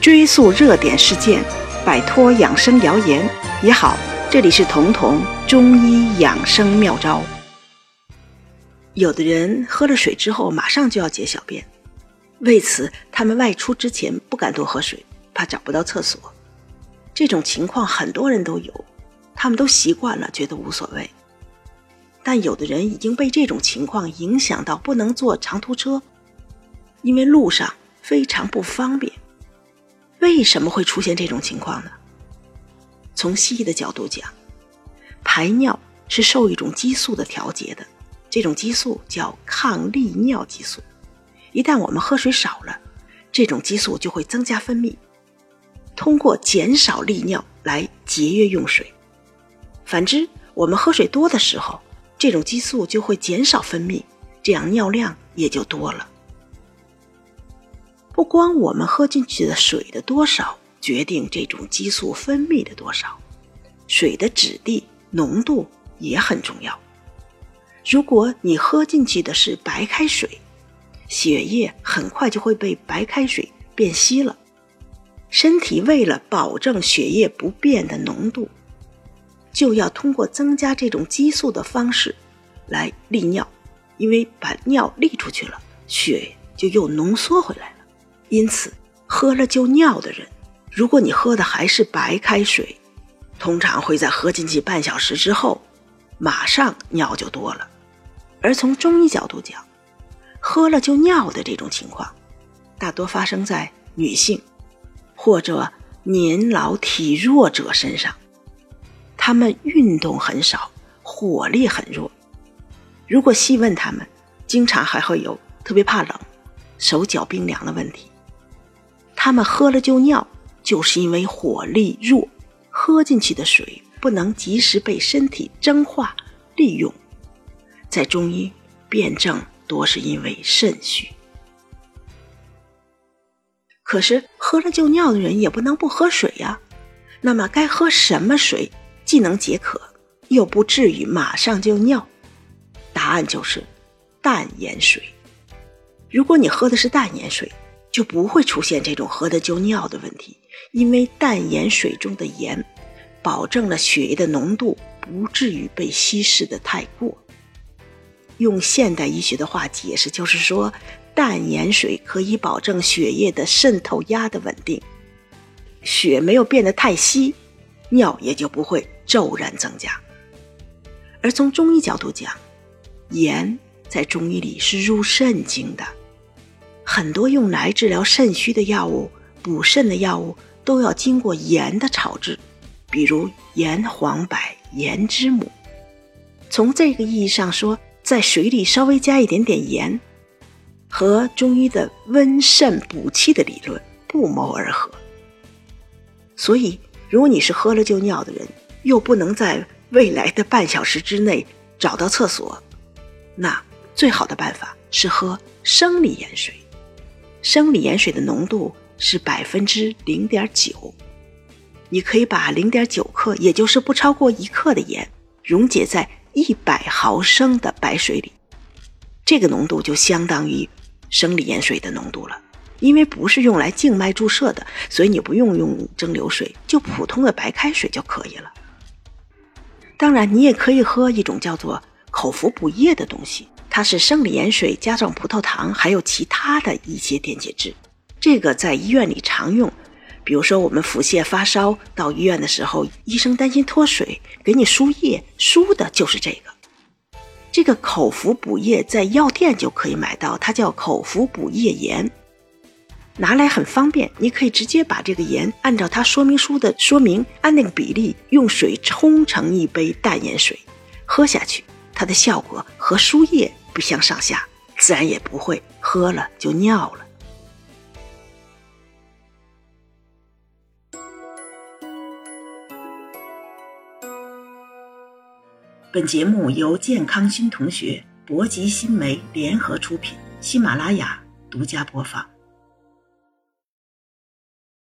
追溯热点事件，摆脱养生谣言也好。这里是彤彤中医养生妙招。有的人喝了水之后马上就要解小便，为此他们外出之前不敢多喝水，怕找不到厕所。这种情况很多人都有，他们都习惯了，觉得无所谓。但有的人已经被这种情况影响到不能坐长途车，因为路上非常不方便。为什么会出现这种情况呢？从西医的角度讲，排尿是受一种激素的调节的，这种激素叫抗利尿激素。一旦我们喝水少了，这种激素就会增加分泌，通过减少利尿来节约用水。反之，我们喝水多的时候，这种激素就会减少分泌，这样尿量也就多了。不光我们喝进去的水的多少决定这种激素分泌的多少，水的质地、浓度也很重要。如果你喝进去的是白开水，血液很快就会被白开水变稀了。身体为了保证血液不变的浓度，就要通过增加这种激素的方式来利尿，因为把尿利出去了，血就又浓缩回来了。因此，喝了就尿的人，如果你喝的还是白开水，通常会在喝进去半小时之后，马上尿就多了。而从中医角度讲，喝了就尿的这种情况，大多发生在女性或者年老体弱者身上。他们运动很少，火力很弱。如果细问他们，经常还会有特别怕冷、手脚冰凉的问题。他们喝了就尿，就是因为火力弱，喝进去的水不能及时被身体蒸化利用。在中医，辩证多是因为肾虚。可是喝了就尿的人也不能不喝水呀。那么该喝什么水既能解渴又不至于马上就尿？答案就是淡盐水。如果你喝的是淡盐水，就不会出现这种喝的就尿的问题，因为淡盐水中的盐保证了血液的浓度不至于被稀释的太过。用现代医学的话解释，就是说淡盐水可以保证血液的渗透压的稳定，血没有变得太稀，尿也就不会骤然增加。而从中医角度讲，盐在中医里是入肾经的，很多用来治疗肾虚的药物、补肾的药物都要经过盐的炒制，比如盐黄柏、盐知母。从这个意义上说，在水里稍微加一点点盐，和中医的温肾补气的理论不谋而合。所以如果你是喝了就尿的人，又不能在未来的半小时之内找到厕所，那最好的办法是喝生理盐水。生理盐水的浓度是 0.9%， 你可以把 0.9 克，也就是不超过1克的盐溶解在100毫升的白水里，这个浓度就相当于生理盐水的浓度了。因为不是用来静脉注射的，所以你不用蒸馏水，就普通的白开水就可以了。当然你也可以喝一种叫做口服补液的东西，它是生理盐水加上葡萄糖还有其他的一些电解质，这个在医院里常用。比如说我们腹泻发烧到医院的时候，医生担心脱水，给你输液，输的就是这个。这个口服补液在药店就可以买到，它叫口服补液盐，拿来很方便。你可以直接把这个盐按照它说明书的说明，按那个比例用水冲成一杯淡盐水喝下去，它的效果和输液不相上下，自然也不会喝了就尿了。本节目由健康新同学、博吉新媒联合出品，喜马拉雅独家播放。